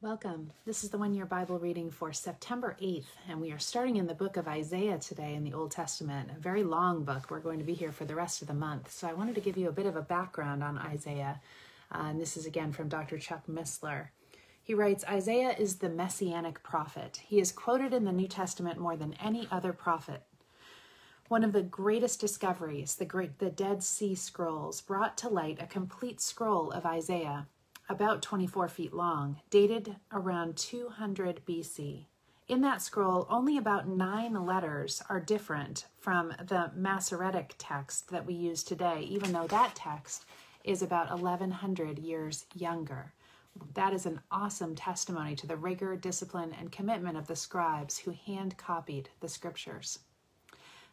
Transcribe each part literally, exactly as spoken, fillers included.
Welcome. This is the one-year Bible reading for September eighth, and we are starting in the book of Isaiah today in the Old Testament, a very long book. We're going to be here for the rest of the month, so I wanted to give you a bit of a background on Isaiah, uh, and this is again from Doctor Chuck Missler. He writes, Isaiah is the messianic prophet. He is quoted in the New Testament more than any other prophet. One of the greatest discoveries, the, great, the Dead Sea Scrolls, brought to light a complete scroll of Isaiah, about twenty-four feet long, dated around two hundred B C. In that scroll, only about nine letters are different from the Masoretic text that we use today, even though that text is about eleven hundred years younger. That is an awesome testimony to the rigor, discipline, and commitment of the scribes who hand-copied the scriptures.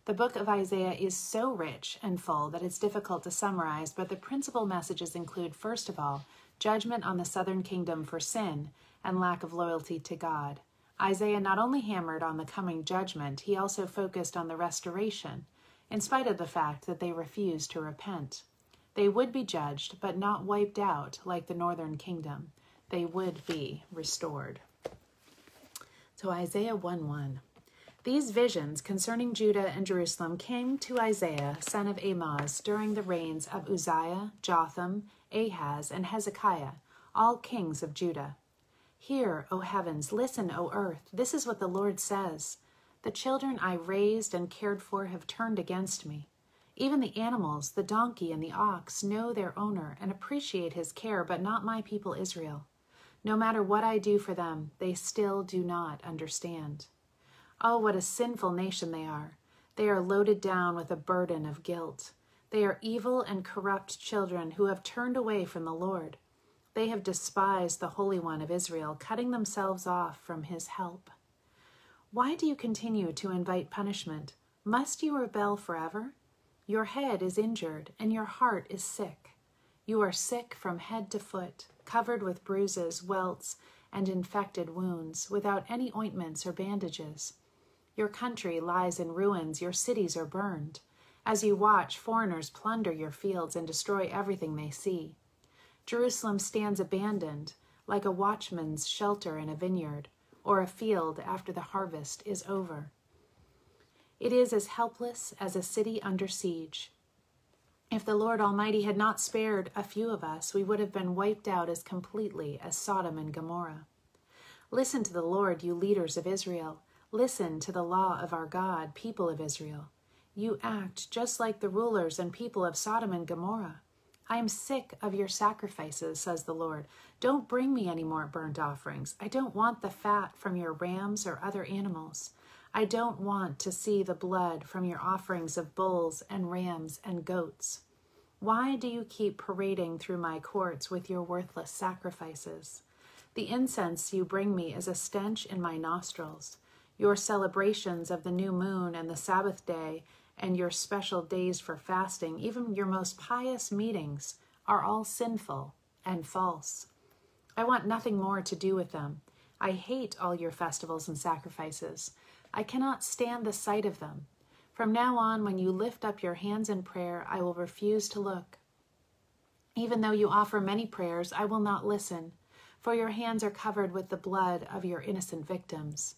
The book of Isaiah is so rich and full that it's difficult to summarize, but the principal messages include, first of all, judgment on the southern kingdom for sin and lack of loyalty to God. Isaiah not only hammered on the coming judgment, he also focused on the restoration, in spite of the fact that they refused to repent. They would be judged, but not wiped out like the northern kingdom. They would be restored. So Isaiah one one. These visions concerning Judah and Jerusalem came to Isaiah, son of Amoz, during the reigns of Uzziah, Jotham, Ahaz, and Hezekiah, all kings of Judah. Hear, O heavens, listen, O earth, this is what the Lord says. The children I raised and cared for have turned against me. Even the animals, the donkey and the ox, know their owner and appreciate his care, but not my people Israel. No matter what I do for them, they still do not understand. Oh, what a sinful nation they are. They are loaded down with a burden of guilt. They are evil and corrupt children who have turned away from the Lord. They have despised the Holy One of Israel, cutting themselves off from his help. Why do you continue to invite punishment? Must you rebel forever? Your head is injured and your heart is sick. You are sick from head to foot, covered with bruises, welts, and infected wounds, without any ointments or bandages. Your country lies in ruins, your cities are burned. As you watch, foreigners plunder your fields and destroy everything they see. Jerusalem stands abandoned, like a watchman's shelter in a vineyard, or a field after the harvest is over. It is as helpless as a city under siege. If the Lord Almighty had not spared a few of us, we would have been wiped out as completely as Sodom and Gomorrah. Listen to the Lord, you leaders of Israel. Listen to the law of our God, people of Israel. You act just like the rulers and people of Sodom and Gomorrah. I am sick of your sacrifices, says the Lord. Don't bring me any more burnt offerings. I don't want the fat from your rams or other animals. I don't want to see the blood from your offerings of bulls and rams and goats. Why do you keep parading through my courts with your worthless sacrifices? The incense you bring me is a stench in my nostrils. Your celebrations of the new moon and the Sabbath day and your special days for fasting, even your most pious meetings, are all sinful and false. I want nothing more to do with them. I hate all your festivals and sacrifices. I cannot stand the sight of them. From now on, when you lift up your hands in prayer, I will refuse to look. Even though you offer many prayers, I will not listen, for your hands are covered with the blood of your innocent victims.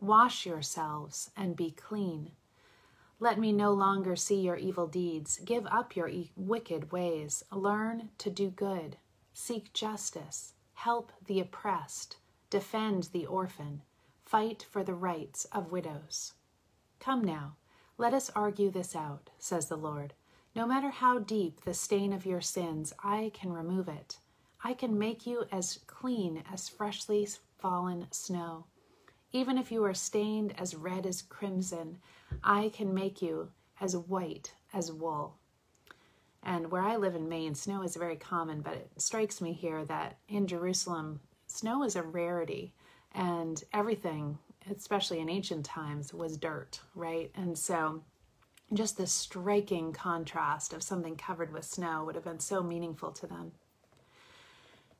Wash yourselves and be clean. Let me no longer see your evil deeds. Give up your e- wicked ways. Learn to do good. Seek justice. Help the oppressed. Defend the orphan. Fight for the rights of widows. Come now, let us argue this out, says the Lord. No matter how deep the stain of your sins, I can remove it. I can make you as clean as freshly fallen snow. Even if you are stained as red as crimson, I can make you as white as wool. And where I live in Maine, snow is very common, but it strikes me here that in Jerusalem, snow is a rarity, and everything especially in ancient times, was dirt, right? And so just this striking contrast of something covered with snow would have been so meaningful to them.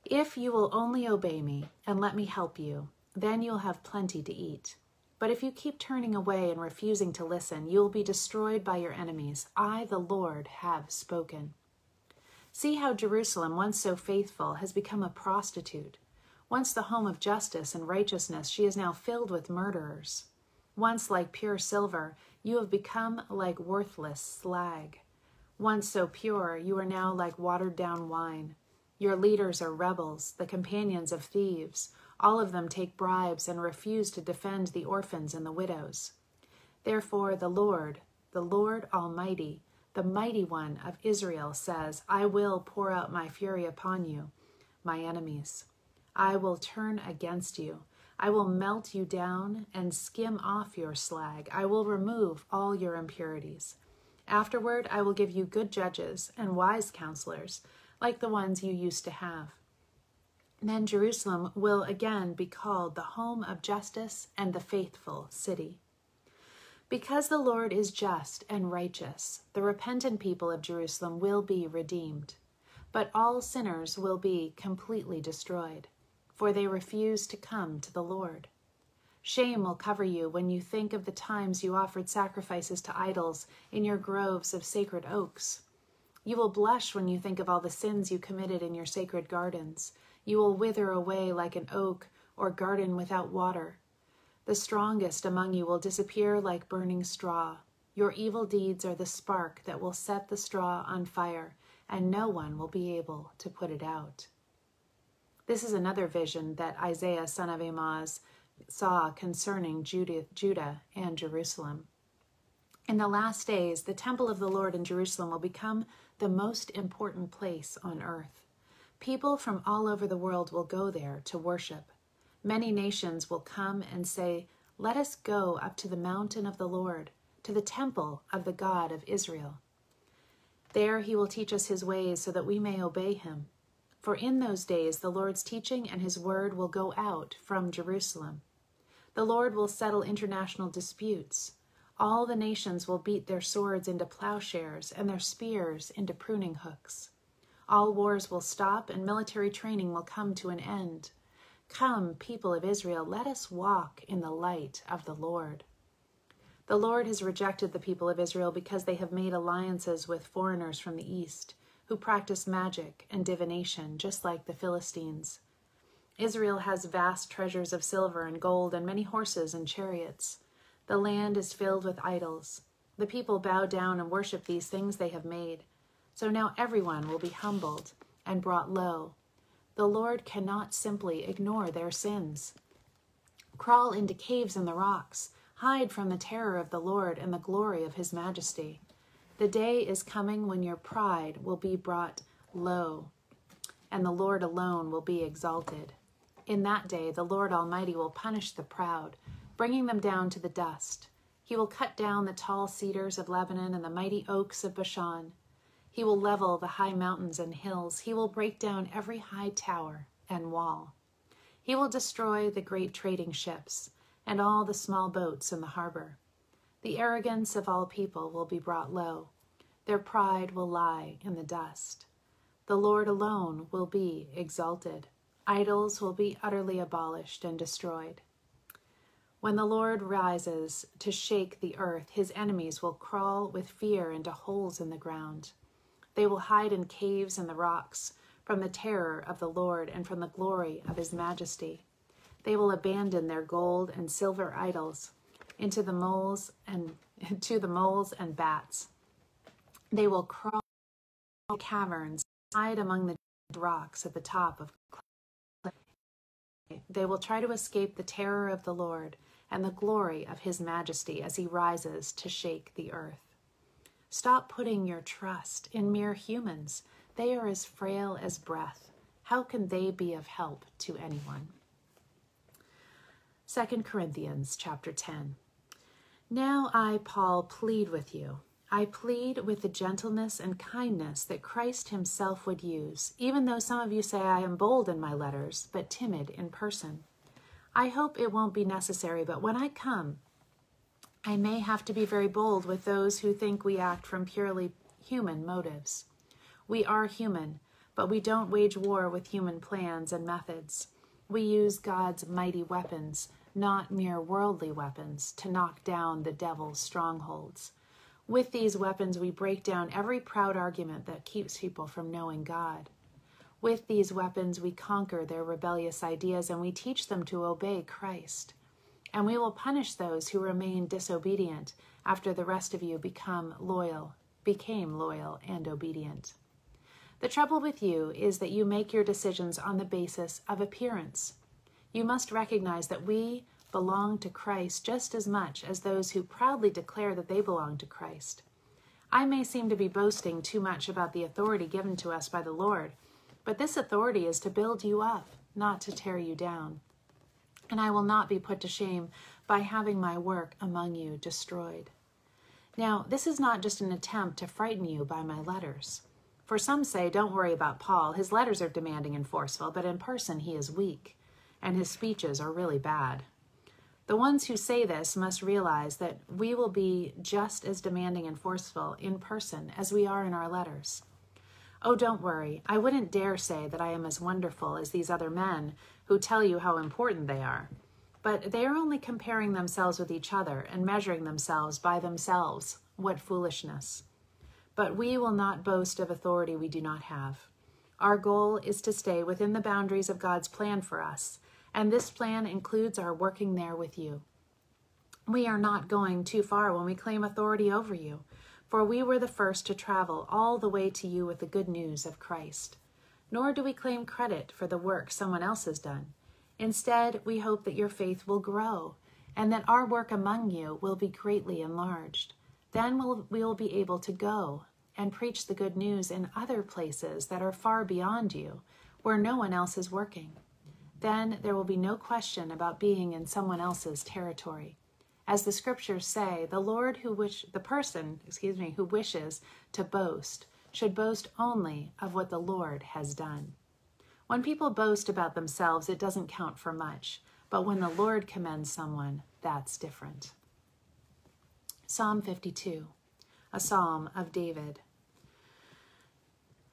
If you will only obey me and let me help you, then you'll have plenty to eat. But if you keep turning away and refusing to listen, you will be destroyed by your enemies. I, the Lord, have spoken. See how Jerusalem, once so faithful, has become a prostitute. Once the home of justice and righteousness, she is now filled with murderers. Once like pure silver, you have become like worthless slag. Once so pure, you are now like watered-down wine. Your leaders are rebels, the companions of thieves. All of them take bribes and refuse to defend the orphans and the widows. Therefore, the Lord, the Lord Almighty, the Mighty One of Israel says, I will pour out my fury upon you, my enemies. I will turn against you. I will melt you down and skim off your slag. I will remove all your impurities. Afterward, I will give you good judges and wise counselors, like the ones you used to have. Then Jerusalem will again be called the home of justice and the faithful city. Because the Lord is just and righteous, the repentant people of Jerusalem will be redeemed, but all sinners will be completely destroyed, for they refuse to come to the Lord. Shame will cover you when you think of the times you offered sacrifices to idols in your groves of sacred oaks. You will blush when you think of all the sins you committed in your sacred gardens. You will wither away like an oak or garden without water. The strongest among you will disappear like burning straw. Your evil deeds are the spark that will set the straw on fire, and no one will be able to put it out. This is another vision that Isaiah, son of Amoz, saw concerning Judah and Jerusalem. In the last days, the temple of the Lord in Jerusalem will become the most important place on earth. People from all over the world will go there to worship. Many nations will come and say, let us go up to the mountain of the Lord, to the temple of the God of Israel. There he will teach us his ways so that we may obey him. For in those days the Lord's teaching and his word will go out from Jerusalem. The Lord will settle international disputes. All the nations will beat their swords into plowshares and their spears into pruning hooks. All wars will stop and military training will come to an end. Come, people of Israel, let us walk in the light of the Lord. The Lord has rejected the people of Israel because they have made alliances with foreigners from the east, who practice magic and divination, just like the Philistines. Israel has vast treasures of silver and gold and many horses and chariots. The land is filled with idols. The people bow down and worship these things they have made. So now everyone will be humbled and brought low. The Lord cannot simply ignore their sins. Crawl into caves in the rocks. Hide from the terror of the Lord and the glory of his majesty. The day is coming when your pride will be brought low, and the Lord alone will be exalted. In that day, the Lord Almighty will punish the proud, bringing them down to the dust. He will cut down the tall cedars of Lebanon and the mighty oaks of Bashan. He will level the high mountains and hills. He will break down every high tower and wall. He will destroy the great trading ships and all the small boats in the harbor. The arrogance of all people will be brought low. Their pride will lie in the dust. The Lord alone will be exalted. Idols will be utterly abolished and destroyed. When the Lord rises to shake the earth, his enemies will crawl with fear into holes in the ground. They will hide in caves in the rocks from the terror of the Lord and from the glory of his majesty. They will abandon their gold and silver idols into the moles and to the moles and bats. They will crawl in caverns, hide among the rocks at the top of cliffs. They will try to escape the terror of the Lord and the glory of his majesty as he rises to shake the earth. Stop putting your trust in mere humans. They are as frail as breath. How can they be of help to anyone? Second Corinthians chapter ten. Now I, Paul, plead with you. I plead with the gentleness and kindness that Christ himself would use, even though some of you say I am bold in my letters, but timid in person. I hope it won't be necessary, but when I come, I may have to be very bold with those who think we act from purely human motives. We are human, but we don't wage war with human plans and methods. We use God's mighty weapons, not mere worldly weapons, to knock down the devil's strongholds. With these weapons, we break down every proud argument that keeps people from knowing God. With these weapons, we conquer their rebellious ideas, and we teach them to obey Christ. And we will punish those who remain disobedient after the rest of you become loyal, became loyal and obedient. The trouble with you is that you make your decisions on the basis of appearance. You must recognize that we belong to Christ just as much as those who proudly declare that they belong to Christ. I may seem to be boasting too much about the authority given to us by the Lord, but this authority is to build you up, not to tear you down. And I will not be put to shame by having my work among you destroyed. Now, this is not just an attempt to frighten you by my letters. For some say, don't worry about Paul. His letters are demanding and forceful, but in person he is weak, and his speeches are really bad. The ones who say this must realize that we will be just as demanding and forceful in person as we are in our letters. Oh, don't worry. I wouldn't dare say that I am as wonderful as these other men who tell you how important they are. But they are only comparing themselves with each other and measuring themselves by themselves. What foolishness. But we will not boast of authority we do not have. Our goal is to stay within the boundaries of God's plan for us, and this plan includes our working there with you. We are not going too far when we claim authority over you, for we were the first to travel all the way to you with the good news of Christ. Nor do we claim credit for the work someone else has done. Instead, we hope that your faith will grow, and that our work among you will be greatly enlarged. Then we'll, we'll be able to go and preach the good news in other places that are far beyond you, where no one else is working. Then there will be no question about being in someone else's territory. As the scriptures say, the Lord who wish, the person, excuse me, who wishes to boast should boast only of what the Lord has done. When people boast about themselves, it doesn't count for much, but when the Lord commends someone, that's different. Psalm fifty-two, a psalm of David.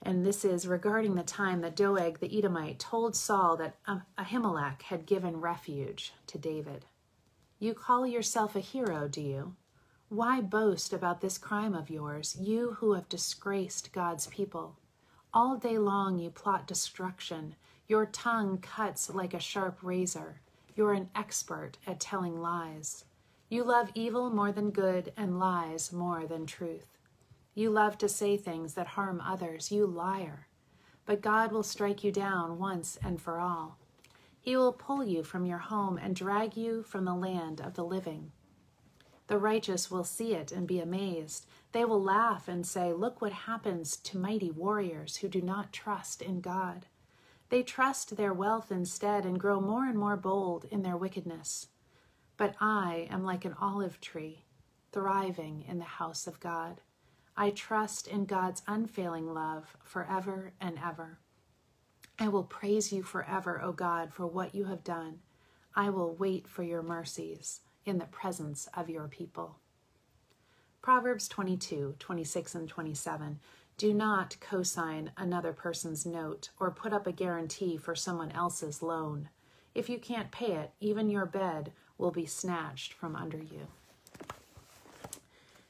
And this is regarding the time that Doeg the Edomite told Saul that Ahimelech had given refuge to David. You call yourself a hero, do you? Why boast about this crime of yours, you who have disgraced God's people? All day long you plot destruction. Your tongue cuts like a sharp razor. You're an expert at telling lies. You love evil more than good and lies more than truth. You love to say things that harm others, you liar. But God will strike you down once and for all. He will pull you from your home and drag you from the land of the living. The righteous will see it and be amazed. They will laugh and say, look what happens to mighty warriors who do not trust in God. They trust their wealth instead and grow more and more bold in their wickedness. But I am like an olive tree, thriving in the house of God. I trust in God's unfailing love forever and ever. I will praise you forever, O God, for what you have done. I will wait for your mercies in the presence of your people. Proverbs twenty-two, twenty-six and twenty-seven. Do not co-sign another person's note or put up a guarantee for someone else's loan. If you can't pay it, even your bed will be snatched from under you.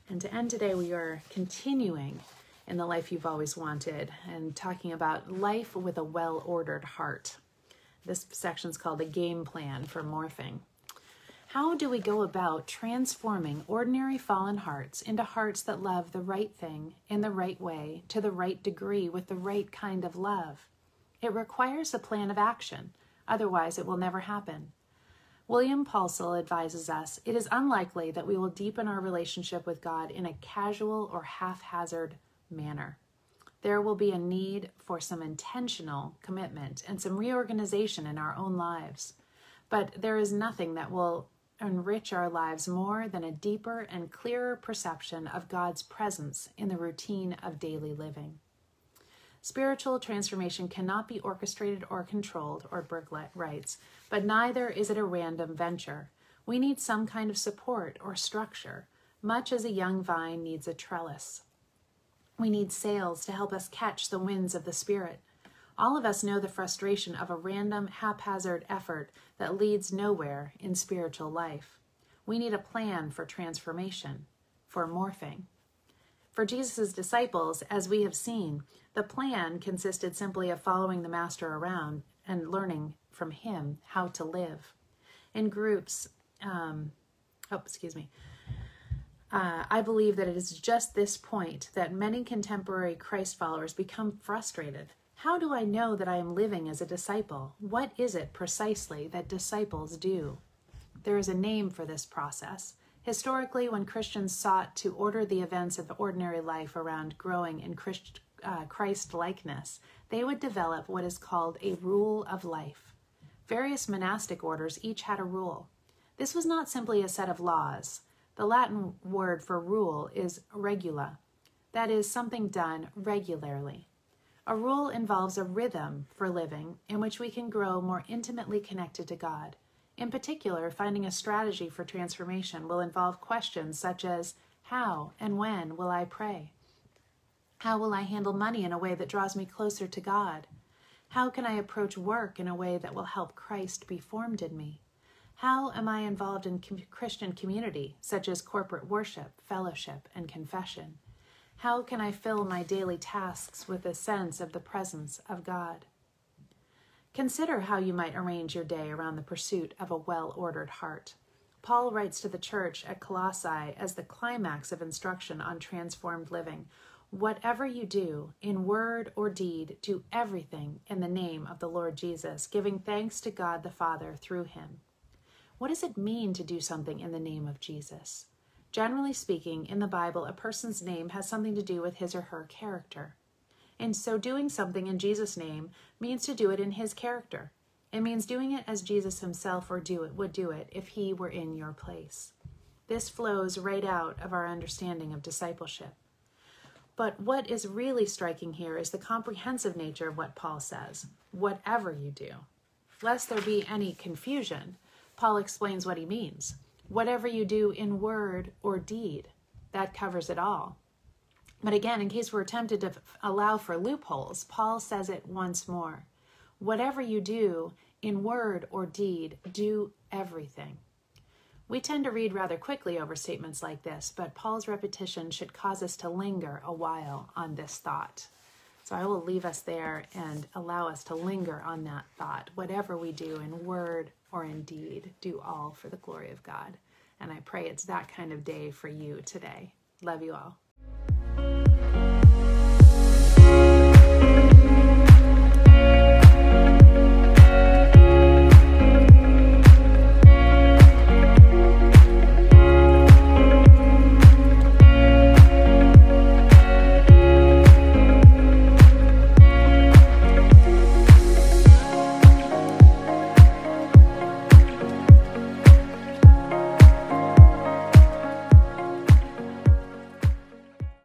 And to end today, we are continuing in the life you've always wanted and talking about life with a well-ordered heart. This section's called the game plan for morphing. How do we go about transforming ordinary fallen hearts into hearts that love the right thing in the right way to the right degree with the right kind of love? It requires a plan of action, otherwise it will never happen. William Paulsell advises us, it is unlikely that we will deepen our relationship with God in a casual or haphazard manner. There will be a need for some intentional commitment and some reorganization in our own lives. But there is nothing that will enrich our lives more than a deeper and clearer perception of God's presence in the routine of daily living. Spiritual transformation cannot be orchestrated or controlled, or Burke writes, but neither is it a random venture. We need some kind of support or structure, much as a young vine needs a trellis. We need sails to help us catch the winds of the Spirit. All of us know the frustration of a random, haphazard effort that leads nowhere in spiritual life. We need a plan for transformation, for morphing. For Jesus' disciples, as we have seen, the plan consisted simply of following the Master around and learning from him how to live. In groups, um, oh, excuse me, Uh, I believe that it is just this point that many contemporary Christ followers become frustrated. How do I know that I am living as a disciple? What is it precisely that disciples do? There is a name for this process. Historically, when Christians sought to order the events of ordinary life around growing in Christ, uh, Christ-likeness, they would develop what is called a rule of life. Various monastic orders each had a rule. This was not simply a set of laws. The Latin word for rule is regula, that is, something done regularly. A rule involves a rhythm for living in which we can grow more intimately connected to God. In particular, finding a strategy for transformation will involve questions such as, how and when will I pray? How will I handle money in a way that draws me closer to God? How can I approach work in a way that will help Christ be formed in me? How am I involved in com- Christian community, such as corporate worship, fellowship, and confession? How can I fill my daily tasks with a sense of the presence of God? Consider how you might arrange your day around the pursuit of a well-ordered heart. Paul writes to the church at Colossae as the climax of instruction on transformed living. Whatever you do, in word or deed, do everything in the name of the Lord Jesus, giving thanks to God the Father through him. What does it mean to do something in the name of Jesus? Generally speaking, in the Bible, a person's name has something to do with his or her character. And so doing something in Jesus' name means to do it in his character. It means doing it as Jesus himself or do it, would do it if he were in your place. This flows right out of our understanding of discipleship. But what is really striking here is the comprehensive nature of what Paul says, whatever you do. Lest there be any confusion, Paul explains what he means. Whatever you do in word or deed, that covers it all. But again, in case we're tempted to f- allow for loopholes, Paul says it once more. Whatever you do in word or deed, do everything. We tend to read rather quickly over statements like this, but Paul's repetition should cause us to linger a while on this thought. So I will leave us there and allow us to linger on that thought. Whatever we do in word or in deed, do all for the glory of God. And I pray it's that kind of day for you today. Love you all.